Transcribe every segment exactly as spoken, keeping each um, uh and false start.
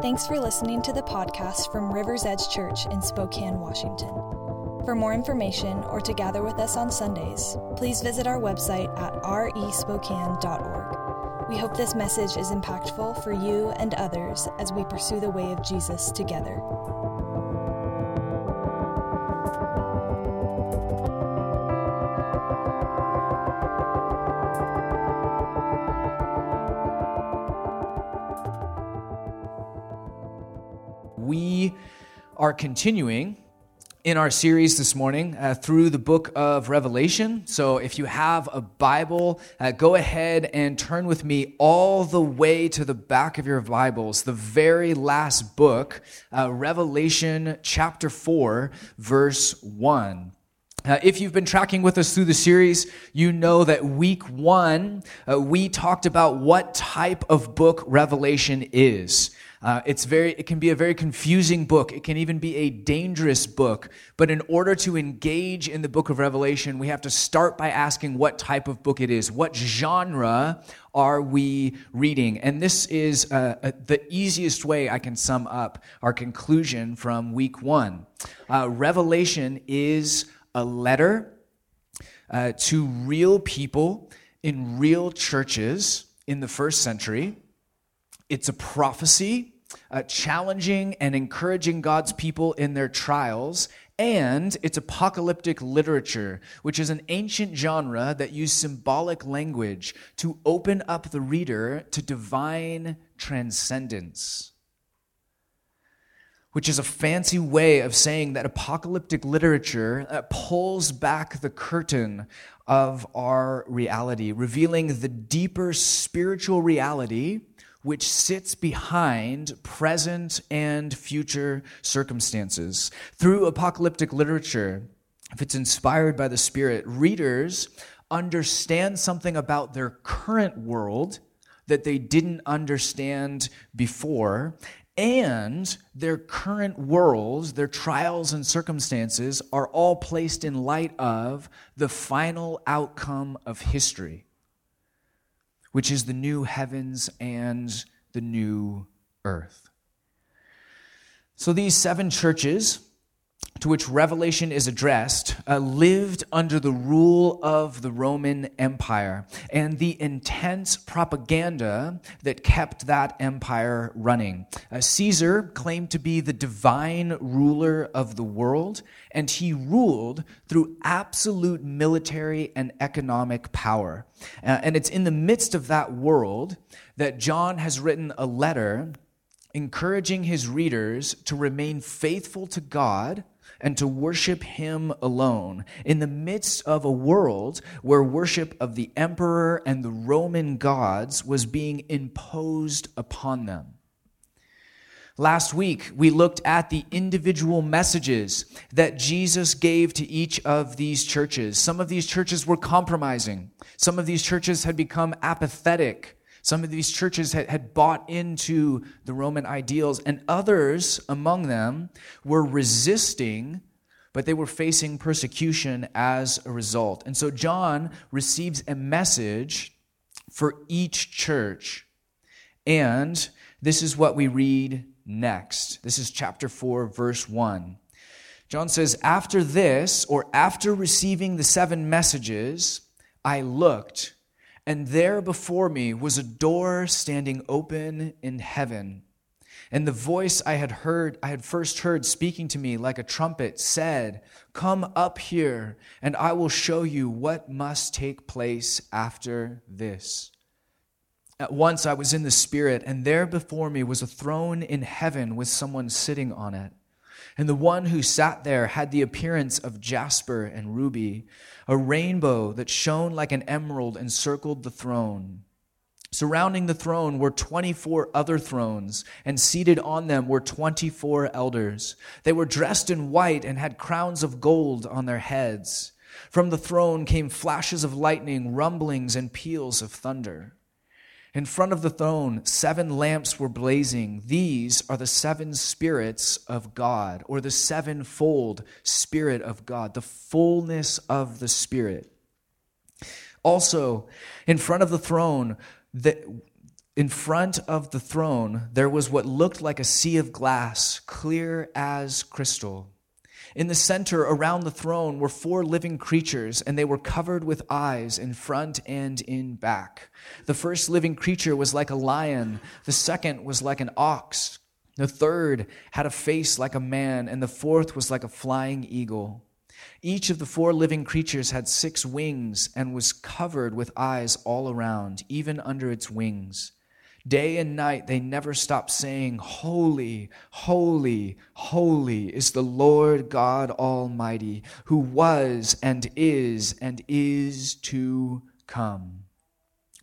Thanks for listening to the podcast from River's Edge Church in Spokane, Washington. For more information or to gather with us on Sundays, please visit our website at respokane dot org. We hope this message is impactful for you and others as we pursue the way of Jesus together. We are continuing in our series this morning uh, through the book of Revelation. So if you have a Bible, uh, go ahead and turn with me all the way to the back of your Bibles, the very last book, uh, Revelation chapter four, verse one. Uh, if you've been tracking with us through the series, you know that week one, uh, we talked about what type of book Revelation is. Uh, it's very. It can be a very confusing book. It can even be a dangerous book. But in order to engage in the book of Revelation, we have to start by asking what type of book it is. What genre are we reading? And this is uh, uh, the easiest way I can sum up our conclusion from week one. Uh, Revelation is a letter uh, to real people in real churches in the first century. It's a prophecy, uh, challenging and encouraging God's people in their trials, and it's apocalyptic literature, which is an ancient genre that used symbolic language to open up the reader to divine transcendence, which is a fancy way of saying that apocalyptic literature uh, pulls back the curtain of our reality, revealing the deeper spiritual reality which sits behind present and future circumstances. Through apocalyptic literature, if it's inspired by the Spirit, readers understand something about their current world that they didn't understand before, and their current worlds, their trials and circumstances, are all placed in light of the final outcome of history, which is the new heavens and the new earth. So these seven churches to which Revelation is addressed uh, lived under the rule of the Roman Empire and the intense propaganda that kept that empire running. Uh, Caesar claimed to be the divine ruler of the world, and he ruled through absolute military and economic power. Uh, and it's in the midst of that world that John has written a letter encouraging his readers to remain faithful to God and to worship Him alone in the midst of a world where worship of the emperor and the Roman gods was being imposed upon them. Last week, we looked at the individual messages that Jesus gave to each of these churches. Some of these churches were compromising. Some of these churches had become apathetic. Some of these churches had bought into the Roman ideals, and others among them were resisting, but they were facing persecution as a result. And so John receives a message for each church, and this is what we read next. This is chapter four, verse one. John says, "After this, or after receiving the seven messages, I looked, and there before me was a door standing open in heaven. And the voice I had heard, I had first heard speaking to me like a trumpet said, 'Come up here, and I will show you what must take place after this.' At once I was in the Spirit, and there before me was a throne in heaven with someone sitting on it. And the one who sat there had the appearance of jasper and ruby, a rainbow that shone like an emerald encircled the throne. Surrounding the throne were twenty-four other thrones, and seated on them were twenty-four elders. They were dressed in white and had crowns of gold on their heads. From the throne came flashes of lightning, rumblings, and peals of thunder. In front of the throne, seven lamps were blazing. These are the seven spirits of God, or the sevenfold Spirit of God, the fullness of the Spirit. Also, in front of the throne, that in front of the throne, there was what looked like a sea of glass, clear as crystal. In the center, around the throne, were four living creatures, and they were covered with eyes in front and in back. The first living creature was like a lion. The second was like an ox. The third had a face like a man, and the fourth was like a flying eagle. Each of the four living creatures had six wings and was covered with eyes all around, even under its wings. Day and night they never stopped saying, "Holy, holy, holy is the Lord God Almighty, who was and is and is to come."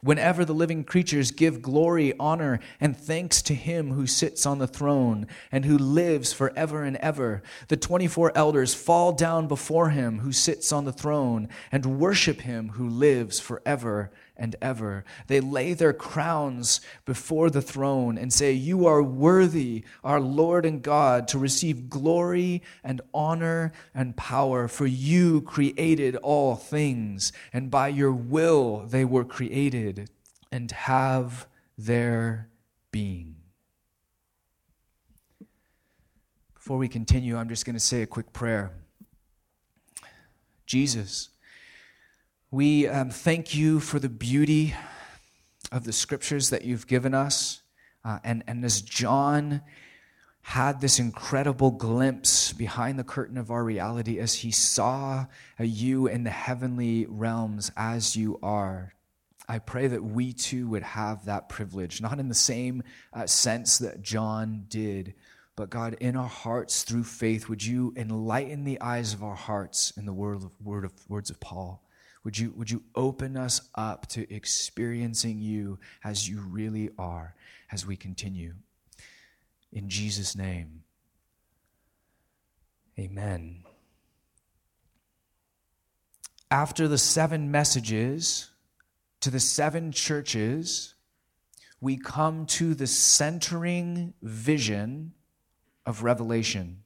Whenever the living creatures give glory, honor, and thanks to him who sits on the throne and who lives forever and ever, the twenty-four elders fall down before him who sits on the throne and worship him who lives forever and ever. They lay their crowns before the throne and say, "You are worthy, our Lord and God, to receive glory and honor and power, for you created all things, and by your will they were created and have their being." Before we continue, I'm just going to say a quick prayer. Jesus, We um, thank you for the beauty of the scriptures that you've given us. Uh, and, and as John had this incredible glimpse behind the curtain of our reality as he saw uh, you in the heavenly realms as you are, I pray that we too would have that privilege, not in the same uh, sense that John did, but God, in our hearts through faith, would you enlighten the eyes of our hearts in the word of, word of, words of Paul? Would you would you open us up to experiencing you as you really are as we continue? In Jesus' name, amen. After the seven messages to the seven churches, we come to the centering vision of Revelation.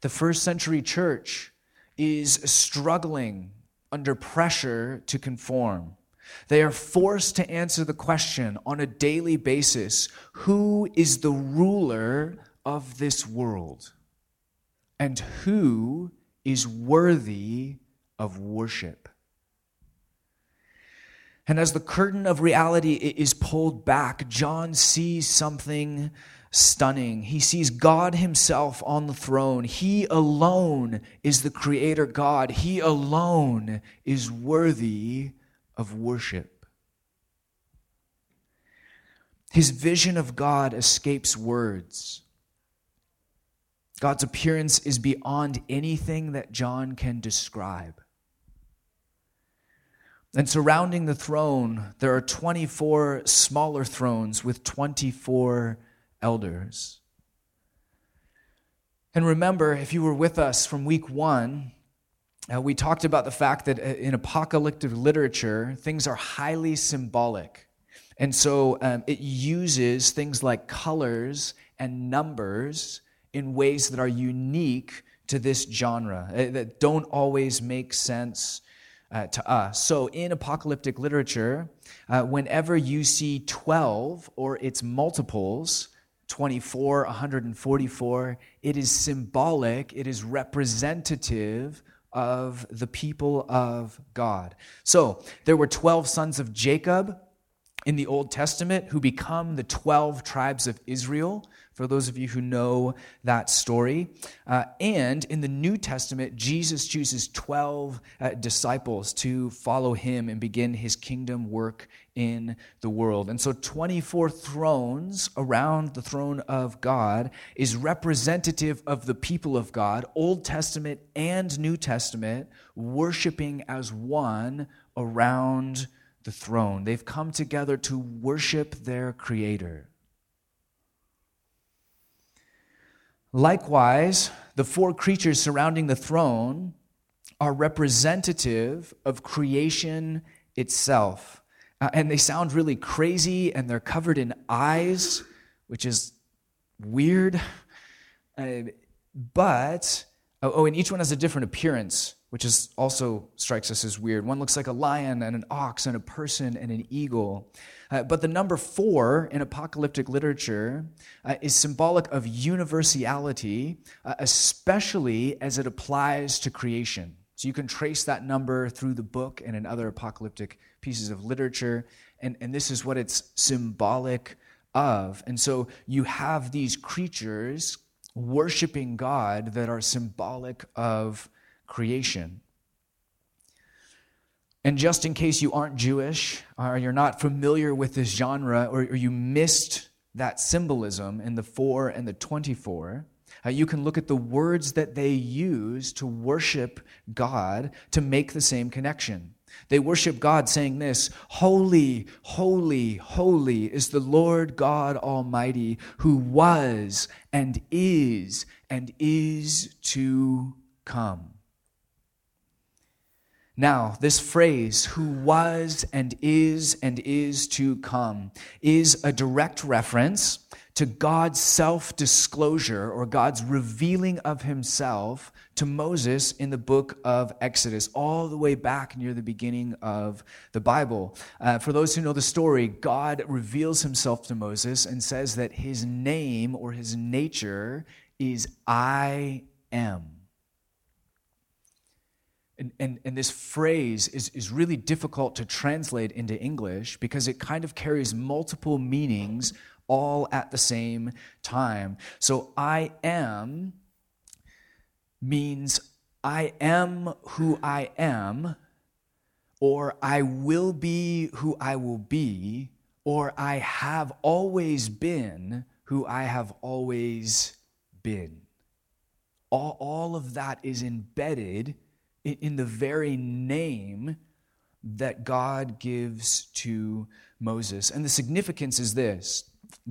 The first century church is struggling under pressure to conform. They are forced to answer the question on a daily basis, who is the ruler of this world? And who is worthy of worship? And as the curtain of reality is pulled back, John sees something stunning. He sees God himself on the throne. He alone is the creator God. He alone is worthy of worship. His vision of God escapes words. God's appearance is beyond anything that John can describe. And surrounding the throne, there are twenty-four smaller thrones with twenty-four elders. And remember, if you were with us from week one, uh, we talked about the fact that in apocalyptic literature, things are highly symbolic. And so um, it uses things like colors and numbers in ways that are unique to this genre, uh, that don't always make sense Uh, to us. So in apocalyptic literature, uh, whenever you see twelve or its multiples, twenty-four, one hundred forty-four, it is symbolic, it is representative of the people of God. So there were twelve sons of Jacob in the Old Testament who become the twelve tribes of Israel, for those of you who know that story. Uh, and in the New Testament, Jesus chooses twelve uh, disciples to follow him and begin his kingdom work in the world. And so twenty-four thrones around the throne of God is representative of the people of God, Old Testament and New Testament, worshiping as one around the throne. They've come together to worship their Creator. Likewise, the four creatures surrounding the throne are representative of creation itself. Uh, and they sound really crazy, and they're covered in eyes, which is weird. Uh, but, oh, and each one has a different appearance, which is also strikes us as weird. One looks like a lion and an ox and a person and an eagle. Uh, but the number four in apocalyptic literature uh, is symbolic of universality, uh, especially as it applies to creation. So you can trace that number through the book and in other apocalyptic pieces of literature, and, and this is what it's symbolic of. And so you have these creatures worshiping God that are symbolic of creation. And just in case you aren't Jewish or you're not familiar with this genre, or, or you missed that symbolism in the four and the twenty-four, uh, you can look at the words that they use to worship God to make the same connection. They worship God saying this: "Holy, holy, holy is the Lord God Almighty, who was and is and is to come." Now, this phrase, who was and is and is to come, is a direct reference to God's self-disclosure or God's revealing of himself to Moses in the book of Exodus, all the way back near the beginning of the Bible. Uh, for those who know the story, God reveals himself to Moses and says that his name or his nature is I am. And, and and this phrase is, is really difficult to translate into English because it kind of carries multiple meanings all at the same time. So I am means I am who I am, or I will be who I will be, or I have always been who I have always been. All, all of that is embedded in the very name that God gives to Moses. And the significance is this: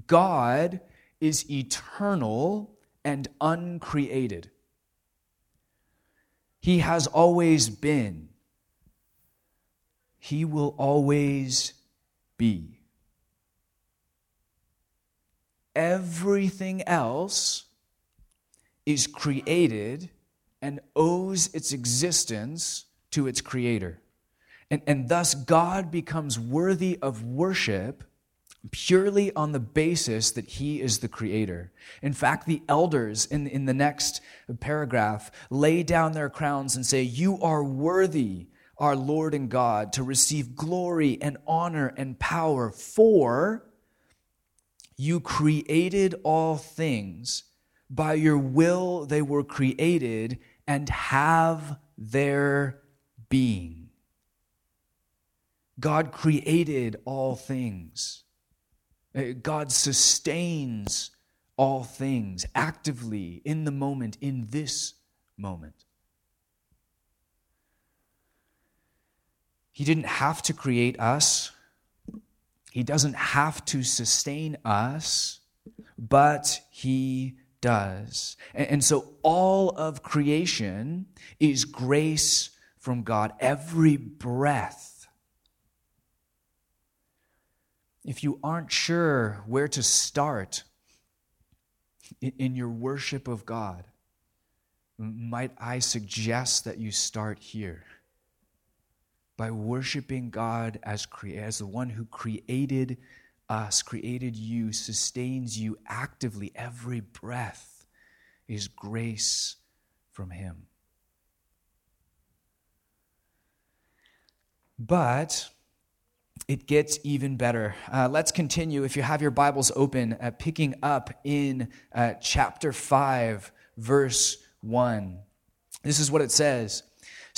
God is eternal and uncreated. He has always been. He will always be. Everything else is created and owes its existence to its creator. And, and thus, God becomes worthy of worship purely on the basis that he is the creator. In fact, the elders in, in the next paragraph lay down their crowns and say, "You are worthy, our Lord and God, to receive glory and honor and power, for you created all things. By your will they were created and have their being." God created all things. God sustains all things actively in the moment, in this moment. He didn't have to create us. He doesn't have to sustain us, but he does. And so all of creation is grace from God, every breath. If you aren't sure where to start in your worship of God, might I suggest that you start here by worshiping God as, cre- as the one who created us, created you, sustains you actively. Every breath is grace from him. But it gets even better. Uh, let's continue, if you have your Bibles open, uh, picking up in uh, chapter five, verse one. This is what it says. It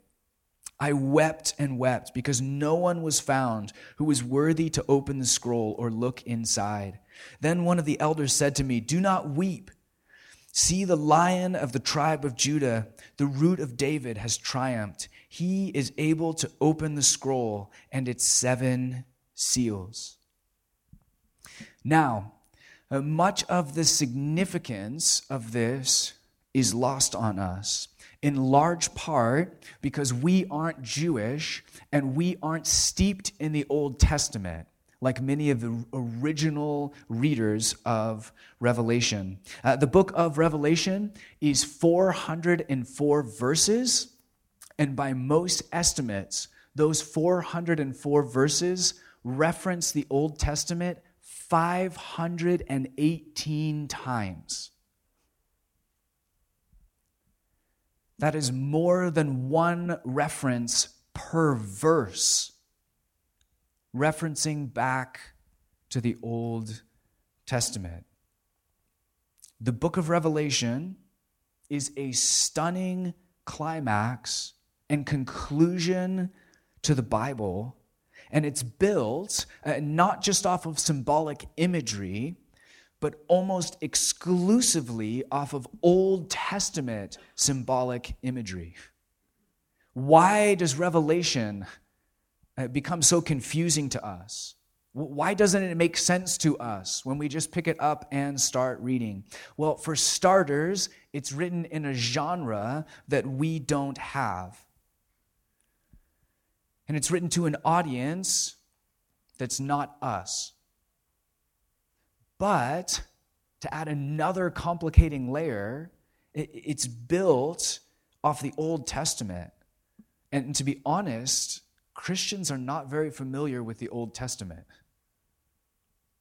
I wept and wept because no one was found who was worthy to open the scroll or look inside. Then one of the elders said to me, 'Do not weep. See, the Lion of the tribe of Judah, the Root of David, has triumphed. He is able to open the scroll and its seven seals.' Now, uh, much of the significance of this is lost on us, in large part because we aren't Jewish and we aren't steeped in the Old Testament, like many of the original readers of Revelation. Uh, the book of Revelation is four hundred four verses, and by most estimates, those four hundred four verses reference the Old Testament five hundred eighteen times. That is more than one reference per verse, referencing back to the Old Testament. The book of Revelation is a stunning climax and conclusion to the Bible, and it's built uh, not just off of symbolic imagery, but almost exclusively off of Old Testament symbolic imagery. Why does Revelation become so confusing to us? Why doesn't it make sense to us when we just pick it up and start reading? Well, for starters, it's written in a genre that we don't have. And it's written to an audience that's not us. But to add another complicating layer, it's built off the Old Testament. And to be honest, Christians are not very familiar with the Old Testament.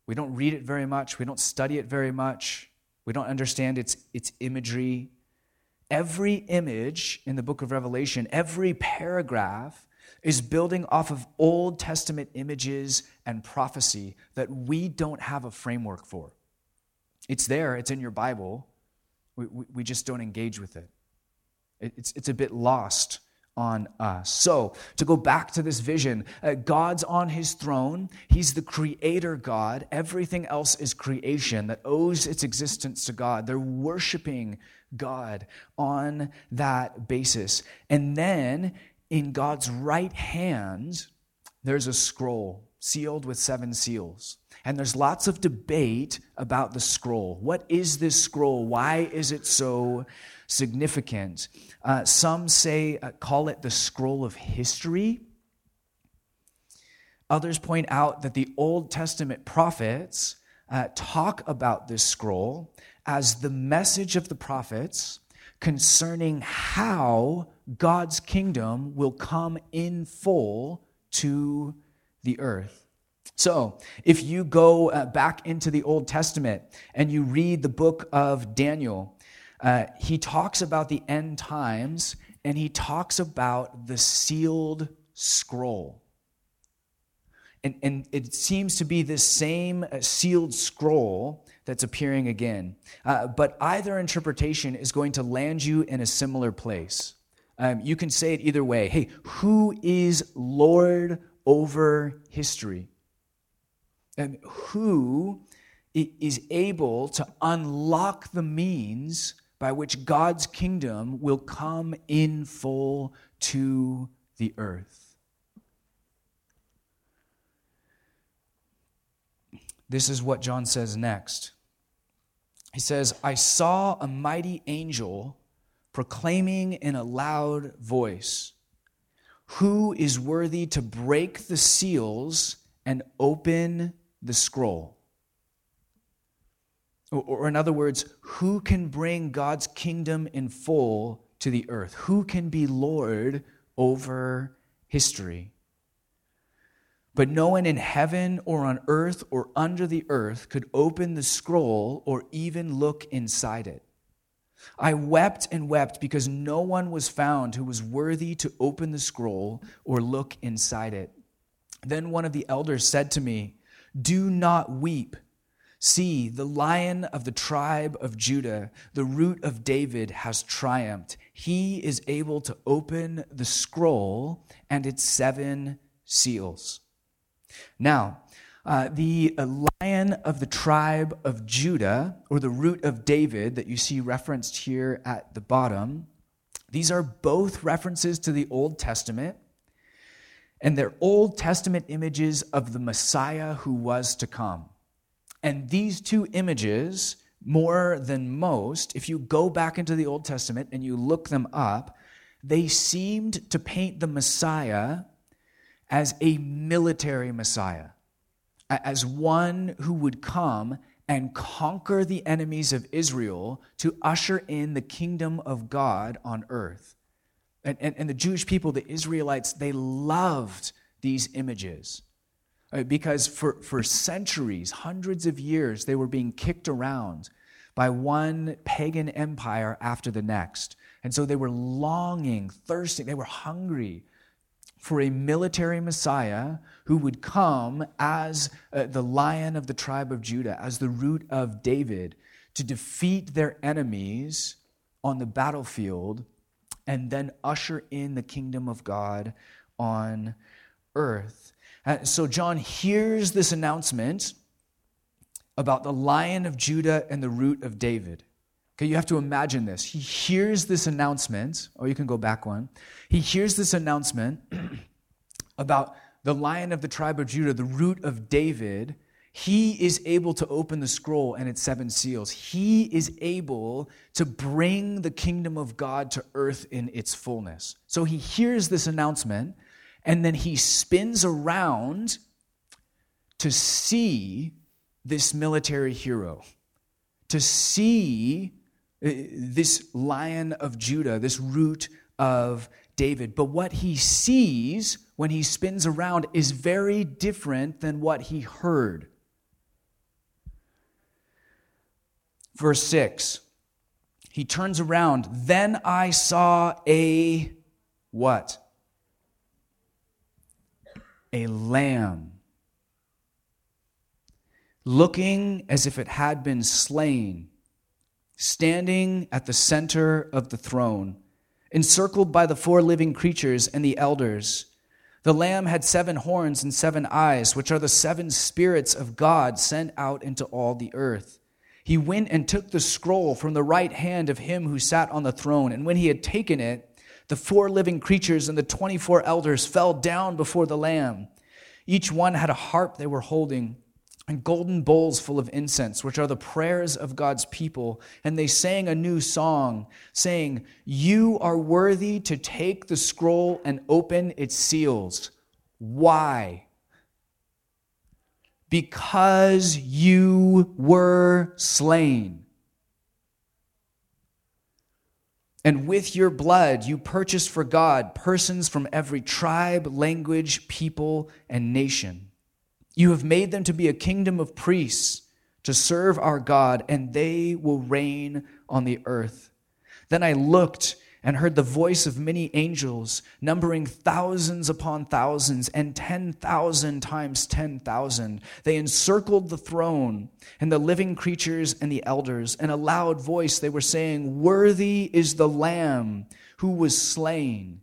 We don't read it very much. We don't study it very much. We don't understand its, its imagery. Every image in the book of Revelation, every paragraph is building off of Old Testament images and prophecy that we don't have a framework for. It's there. It's in your Bible. We, we, we just don't engage with it. it it's, it's a bit lost on us. So, to go back to this vision, uh, God's on his throne. He's the creator God. Everything else is creation that owes its existence to God. They're worshiping God on that basis. And then, in God's right hand, there's a scroll sealed with seven seals. And there's lots of debate about the scroll. What is this scroll? Why is it so significant? Uh, some say, uh, call it the scroll of history. Others point out that the Old Testament prophets uh, talk about this scroll as the message of the prophets concerning how God's kingdom will come in full to the earth. So, if you go uh, back into the Old Testament and you read the book of Daniel, uh, he talks about the end times and he talks about the sealed scroll. And, and it seems to be this same sealed scroll that's appearing again. Uh, but either interpretation is going to land you in a similar place. Um, you can say it either way. Hey, who is Lord over history? And who is able to unlock the means by which God's kingdom will come in full to the earth? This is what John says next. He says, I saw a mighty angel proclaiming in a loud voice, who is worthy to break the seals and open the scroll? Or, or in other words, who can bring God's kingdom in full to the earth? Who can be Lord over history? But no one in heaven or on earth or under the earth could open the scroll or even look inside it. I wept and wept because no one was found who was worthy to open the scroll or look inside it. Then one of the elders said to me, do not weep. See, the Lion of the tribe of Judah, the Root of David, has triumphed. He is able to open the scroll and its seven seals. Now, uh, the uh, Lion of the tribe of Judah, or the Root of David that you see referenced here at the bottom, these are both references to the Old Testament, and they're Old Testament images of the Messiah who was to come. And these two images, more than most, if you go back into the Old Testament and you look them up, they seemed to paint the Messiah as a military Messiah, as one who would come and conquer the enemies of Israel to usher in the kingdom of God on earth. And, and, and the Jewish people, the Israelites, they loved these images. Because for, for centuries, hundreds of years, they were being kicked around by one pagan empire after the next. And so they were longing, thirsting, they were hungry for a military Messiah who would come as uh, the Lion of the tribe of Judah, as the root of David, to defeat their enemies on the battlefield and then usher in the kingdom of God on earth. Uh, so John hears this announcement about the Lion of Judah and the root of David. Okay, you have to imagine this. He hears this announcement. Oh, you can go back one. He hears this announcement about the Lion of the tribe of Judah, the root of David. He is able to open the scroll and its seven seals. He is able to bring the kingdom of God to earth in its fullness. So he hears this announcement, and then he spins around to see this military hero, to see this Lion of Judah, this root of David. But what he sees when he spins around is very different than what he heard. Verse six, he turns around. Then I saw a what? A lamb, looking as if it had been slain, standing at the center of the throne, encircled by the four living creatures and the elders. The Lamb had seven horns and seven eyes, which are the seven spirits of God sent out into all the earth. He went and took the scroll from the right hand of him who sat on the throne, and when he had taken it, the four living creatures and the twenty-four elders fell down before the Lamb. Each one had a harp they were holding, and golden bowls full of incense, which are the prayers of God's people. And they sang a new song, saying, "You are worthy to take the scroll and open its seals." Why? Because you were slain, and with your blood you purchased for God persons from every tribe, language, people, and nation. You have made them to be a kingdom of priests to serve our God, and they will reign on the earth. Then I looked and heard the voice of many angels, numbering thousands upon thousands and ten thousand times ten thousand. They encircled the throne and the living creatures and the elders. In a loud voice they were saying, "Worthy is the Lamb who was slain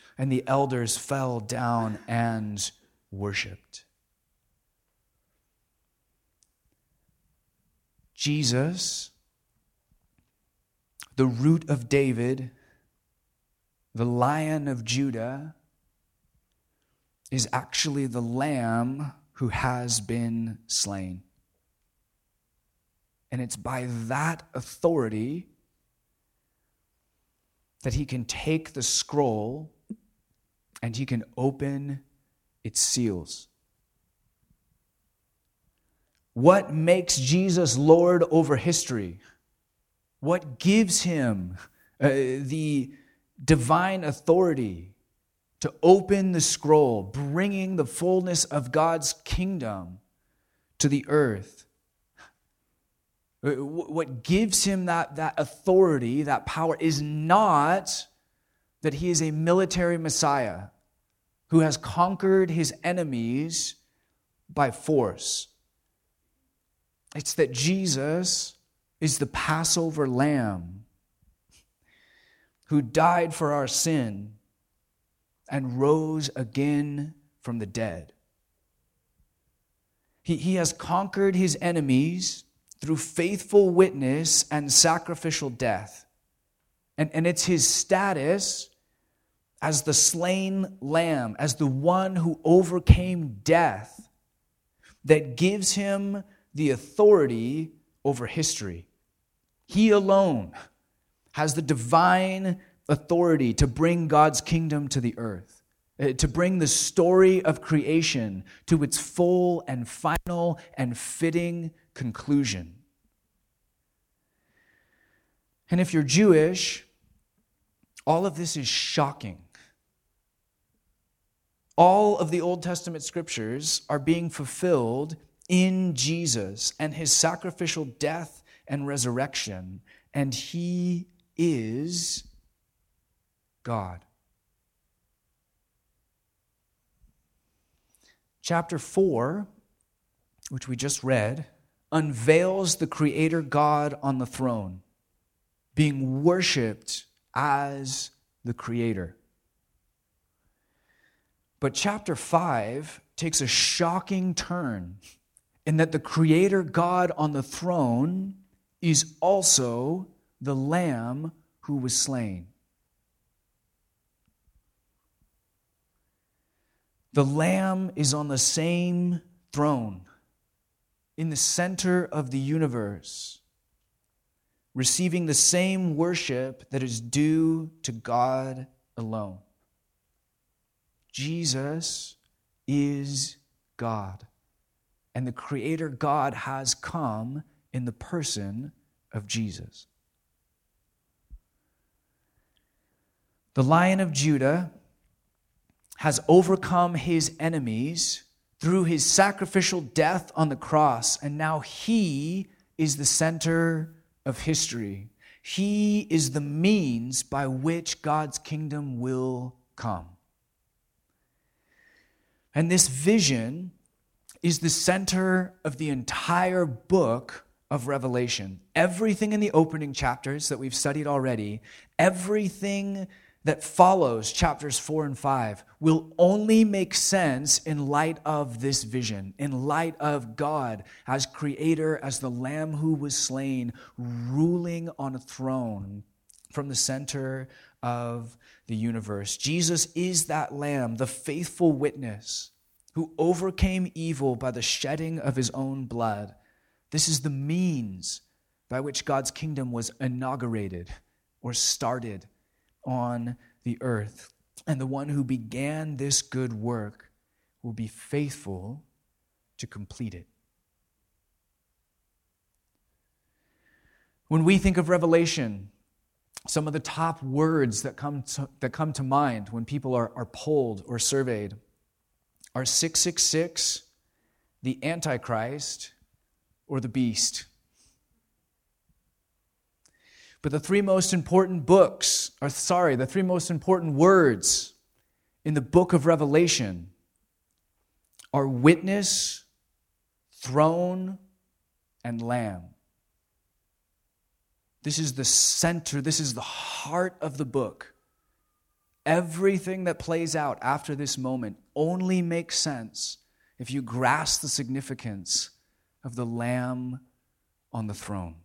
and the elders fell down and worshipped. Jesus, the root of David, the Lion of Judah, is actually the Lamb who has been slain. And it's by that authority that he can take the scroll and he can open its seals. What makes Jesus Lord over history? What gives him uh, the divine authority to open the scroll, bringing the fullness of God's kingdom to the earth? What gives him that, that authority, that power, is not that he is a military Messiah who has conquered his enemies by force. It's that Jesus is the Passover Lamb who died for our sin and rose again from the dead. He, he has conquered his enemies through faithful witness and sacrificial death. And, and it's his status as the slain lamb, as the one who overcame death, that gives him the authority over history. He alone has the divine authority to bring God's kingdom to the earth, to bring the story of creation to its full and final and fitting conclusion. And if you're Jewish, all of this is shocking. All of the Old Testament scriptures are being fulfilled in Jesus and his sacrificial death and resurrection, and he is God. Chapter four, which we just read, unveils the Creator God on the throne, being worshipped as the Creator. But chapter five takes a shocking turn in that the Creator God on the throne is also the Lamb who was slain. The Lamb is on the same throne, in the center of the universe, receiving the same worship that is due to God alone. Jesus is God, and the Creator God has come in the person of Jesus. The Lion of Judah has overcome his enemies through his sacrificial death on the cross, and now he is the center of history. He is the means by which God's kingdom will come. And this vision is the center of the entire book of Revelation. Everything in the opening chapters that we've studied already, everything that follows chapters four and five will only make sense in light of this vision, in light of God as Creator, as the Lamb who was slain, ruling on a throne from the center of the universe. Jesus is that Lamb, the faithful witness who overcame evil by the shedding of his own blood. This is the means by which God's kingdom was inaugurated or started on the earth. And the one who began this good work will be faithful to complete it. When we think of Revelation, some of the top words that come to, that come to mind when people are, are polled or surveyed are six six six, the Antichrist, or the Beast. But the three most important books, or sorry, the three most important words in the book of Revelation are witness, throne, and Lamb. This is the center, this is the heart of the book. Everything that plays out after this moment only makes sense if you grasp the significance of the Lamb on the throne.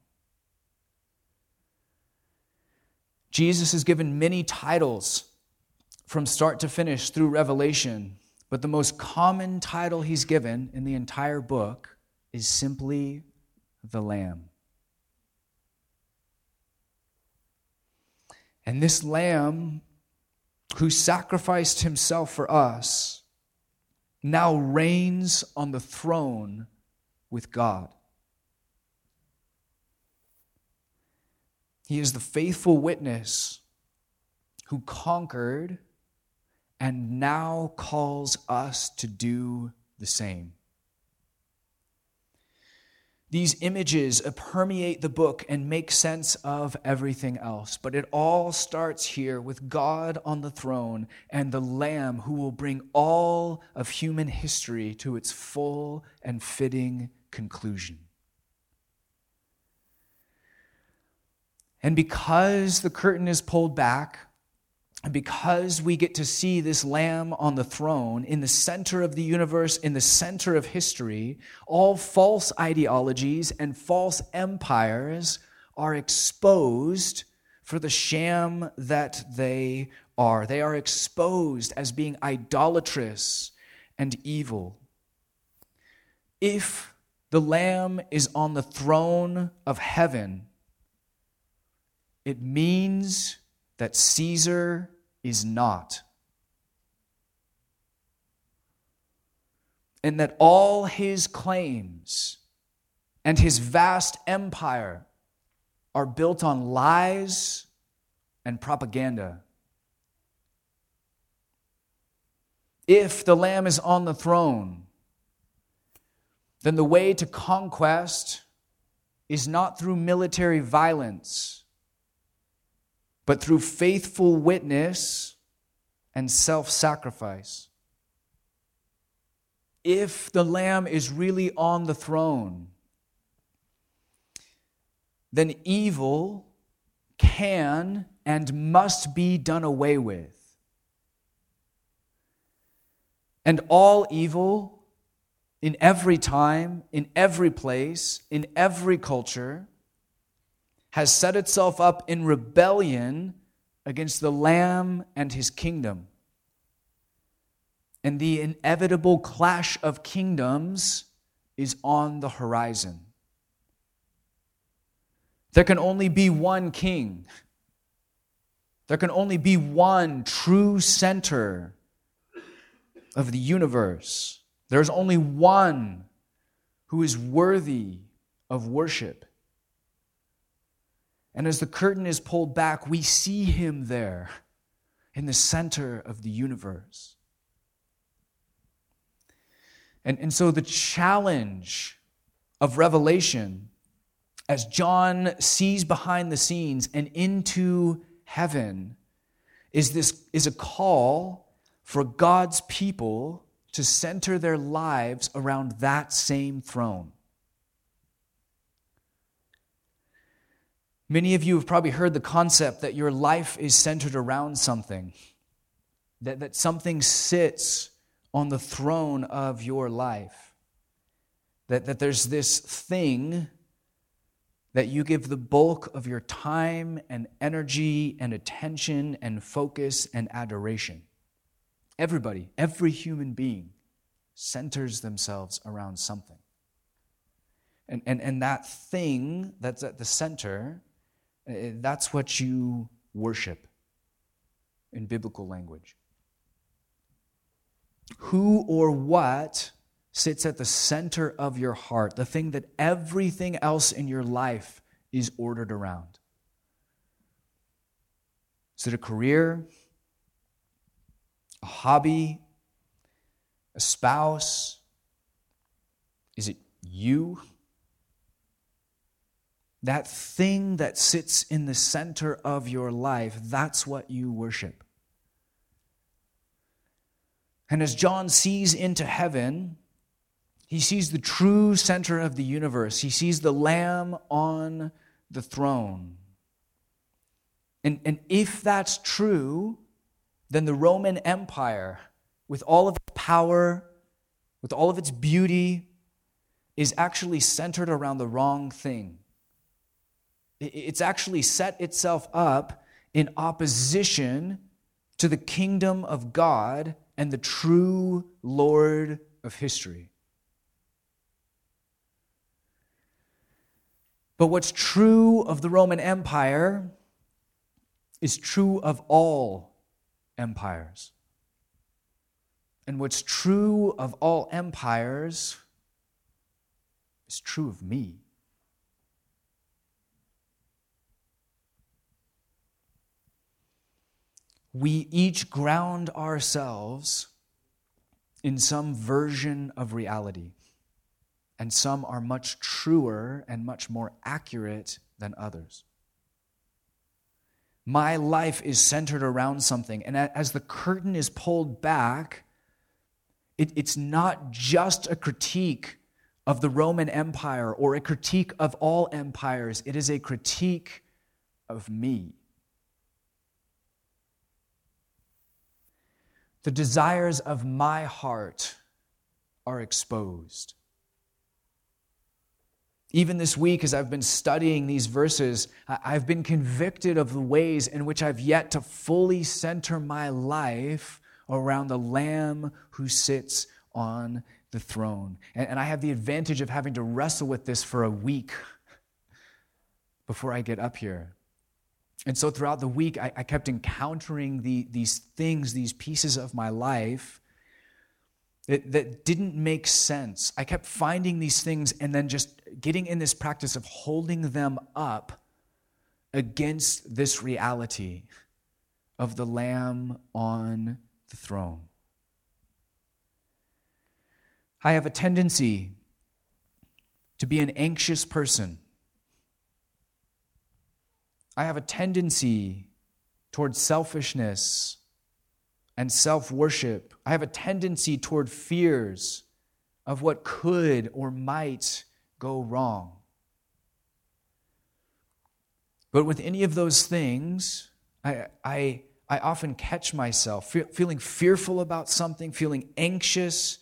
Jesus is given many titles from start to finish through Revelation, but the most common title he's given in the entire book is simply the Lamb. And this Lamb who sacrificed himself for us now reigns on the throne with God. He is the faithful witness who conquered and now calls us to do the same. These images permeate the book and make sense of everything else, but it all starts here with God on the throne and the Lamb who will bring all of human history to its full and fitting conclusion. And because the curtain is pulled back, and because we get to see this Lamb on the throne in the center of the universe, in the center of history, all false ideologies and false empires are exposed for the sham that they are. They are exposed as being idolatrous and evil. If the Lamb is on the throne of heaven, it means that Caesar is not. And that all his claims and his vast empire are built on lies and propaganda. If the Lamb is on the throne, then the way to conquest is not through military violence, but through faithful witness and self-sacrifice. If the Lamb is really on the throne, then evil can and must be done away with. And all evil, in every time, in every place, in every culture, has set itself up in rebellion against the Lamb and his kingdom. And the inevitable clash of kingdoms is on the horizon. There can only be one king. There can only be one true center of the universe. There is only one who is worthy of worship. And as the curtain is pulled back, we see him there in the center of the universe. And, and so the challenge of Revelation, as John sees behind the scenes and into heaven, is this is a call for God's people to center their lives around that same throne. Many of you have probably heard the concept that your life is centered around something, that, that something sits on the throne of your life, that, that there's this thing that you give the bulk of your time and energy and attention and focus and adoration. Everybody, every human being centers themselves around something. And, and, and that thing that's at the center, that's what you worship in biblical language. Who or what sits at the center of your heart, the thing that everything else in your life is ordered around? Is it a career, a hobby, a spouse? Is it you? That thing that sits in the center of your life, that's what you worship. And as John sees into heaven, he sees the true center of the universe. He sees the Lamb on the throne. And, and if that's true, then the Roman Empire, with all of its power, with all of its beauty, is actually centered around the wrong thing. It's actually set itself up in opposition to the kingdom of God and the true Lord of history. But what's true of the Roman Empire is true of all empires. And what's true of all empires is true of me. We each ground ourselves in some version of reality, and some are much truer and much more accurate than others. My life is centered around something, and as the curtain is pulled back, it, it's not just a critique of the Roman Empire or a critique of all empires. It is a critique of me. The desires of my heart are exposed. Even this week, as I've been studying these verses, I've been convicted of the ways in which I've yet to fully center my life around the Lamb who sits on the throne. And I have the advantage of having to wrestle with this for a week before I get up here. And so throughout the week, I, I kept encountering the, these things, these pieces of my life that, that didn't make sense. I kept finding these things and then just getting in this practice of holding them up against this reality of the Lamb on the throne. I have a tendency to be an anxious person. I have a tendency toward selfishness and self-worship. I have a tendency toward fears of what could or might go wrong. But with any of those things, I I, I often catch myself fe- feeling fearful about something, feeling anxious,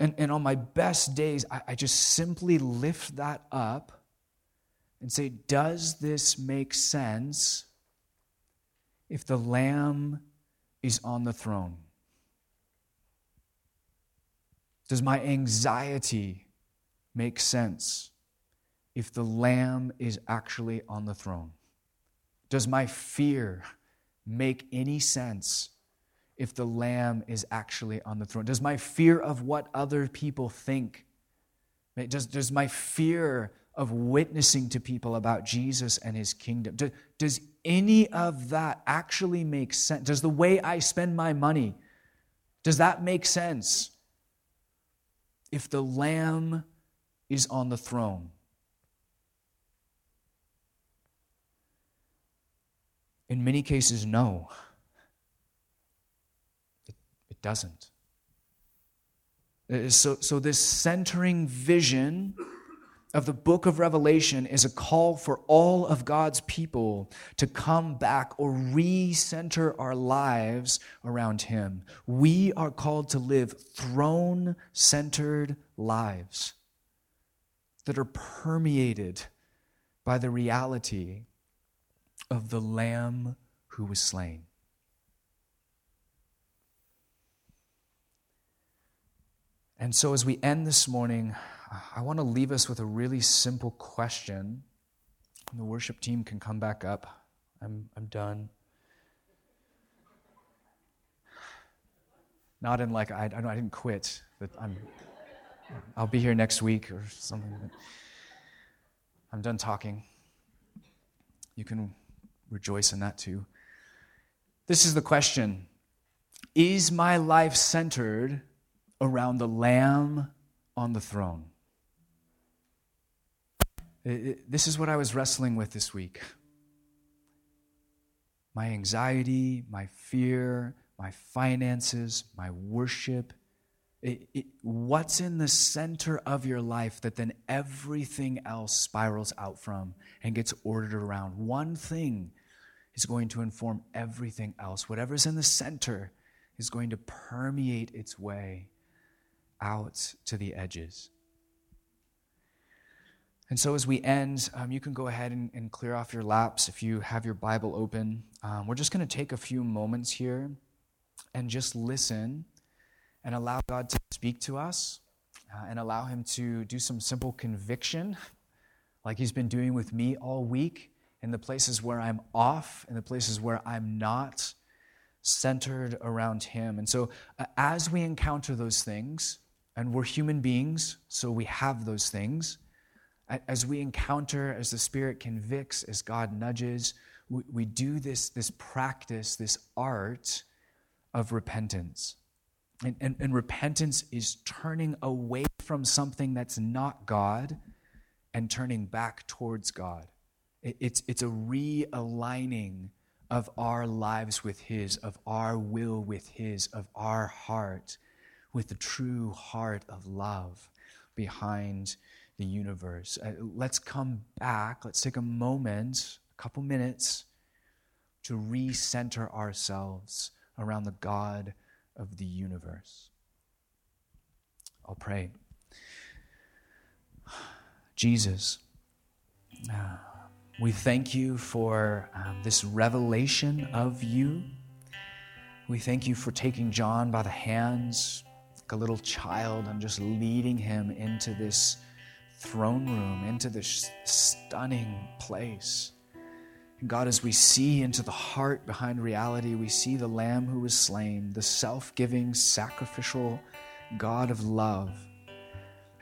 and, and on my best days, I, I just simply lift that up and say, does this make sense if the Lamb is on the throne? Does my anxiety make sense if the Lamb is actually on the throne? Does my fear make any sense if the Lamb is actually on the throne? Does my fear of what other people think, does, does my fear of witnessing to people about Jesus and his kingdom, Does, does any of that actually make sense? Does the way I spend my money, does that make sense if the Lamb is on the throne? In many cases, no. It, it doesn't. So, so this centering vision of the book of Revelation is a call for all of God's people to come back or recenter our lives around him. We are called to live throne-centered lives that are permeated by the reality of the Lamb who was slain. And so as we end this morning, I want to leave us with a really simple question. The worship team can come back up. I'm I'm done. Not in like, I, I don't know, I didn't quit. But I'm, I'll be here next week or something. I'm done talking. You can rejoice in that too. This is the question. Is my life centered around the Lamb on the throne? This is what I was wrestling with this week. My anxiety, my fear, my finances, my worship. It, it, what's in the center of your life that then everything else spirals out from and gets ordered around? One thing is going to inform everything else. Whatever's in the center is going to permeate its way out to the edges. And so as we end, um, you can go ahead and, and clear off your laps if you have your Bible open. Um, we're just going to take a few moments here and just listen and allow God to speak to us uh, and allow him to do some simple conviction like he's been doing with me all week in the places where I'm off, in the places where I'm not centered around him. And so uh, as we encounter those things, and we're human beings, so we have those things, as we encounter, as the Spirit convicts, as God nudges, we, we do this, this practice, this art of repentance. And, and, and repentance is turning away from something that's not God and turning back towards God. It, it's, it's a realigning of our lives with his, of our will with his, of our heart with the true heart of love behind the universe. Uh, let's come back. Let's take a moment, a a couple minutes to recenter ourselves around the God of the universe. I'll pray. Jesus, uh, we thank you for um, this revelation of you. We thank you for taking John by the hands like a little child and just leading him into this throne room, into this stunning place. And God, as we see into the heart behind reality, we see the Lamb who was slain, the self-giving, sacrificial God of love.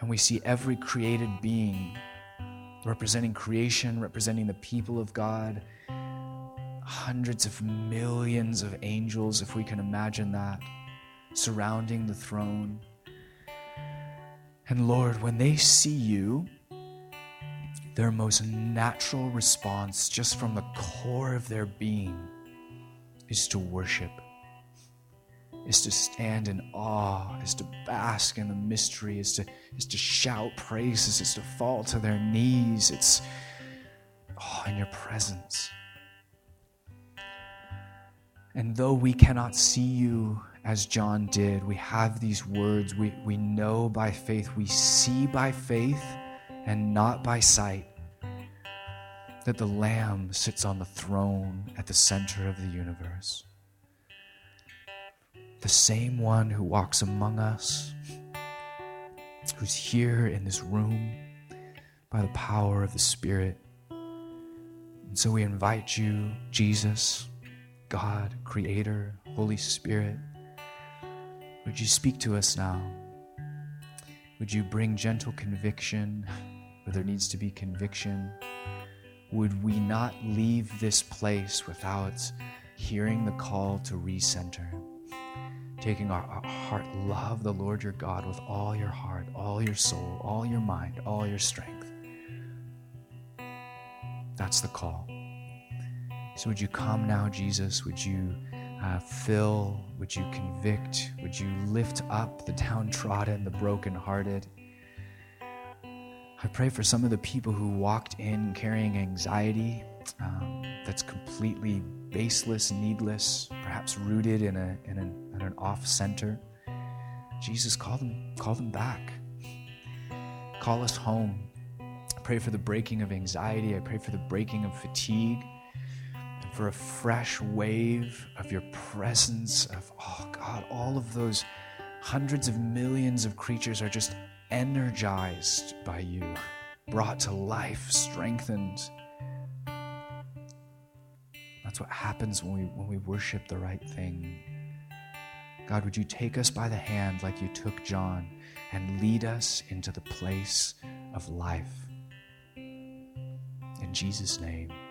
And we see every created being representing creation, representing the people of God, hundreds of millions of angels, if we can imagine that, surrounding the throne. And Lord, when they see you, their most natural response, just from the core of their being, is to worship, is to stand in awe, is to bask in the mystery, is to is to shout praises, is to fall to their knees. It's oh, in your presence. And though we cannot see you as John did, we have these words. We we know by faith. We see by faith and not by sight, that the Lamb sits on the throne at the center of the universe. The same one who walks among us, who's here in this room by the power of the Spirit. And so we invite you, Jesus, God, Creator, Holy Spirit, would you speak to us now? Would you bring gentle conviction where there needs to be conviction? Would we not leave this place without hearing the call to recenter? Taking our, our heart, love the Lord your God with all your heart, all your soul, all your mind, all your strength. That's the call. So would you come now, Jesus? Would you Uh, fill, would you convict, would you lift up the downtrodden, the brokenhearted? I pray for some of the people who walked in carrying anxiety um, that's completely baseless, needless, perhaps rooted in a in an, in an off center. Jesus, call them, call them back. Call us home. I pray for the breaking of anxiety. I pray for the breaking of fatigue. For a fresh wave of your presence, of, oh God, all of those hundreds of millions of creatures are just energized by you, brought to life, strengthened. That's what happens when we when we worship the right thing. God, would you take us by the hand like you took John and lead us into the place of life? In Jesus' name.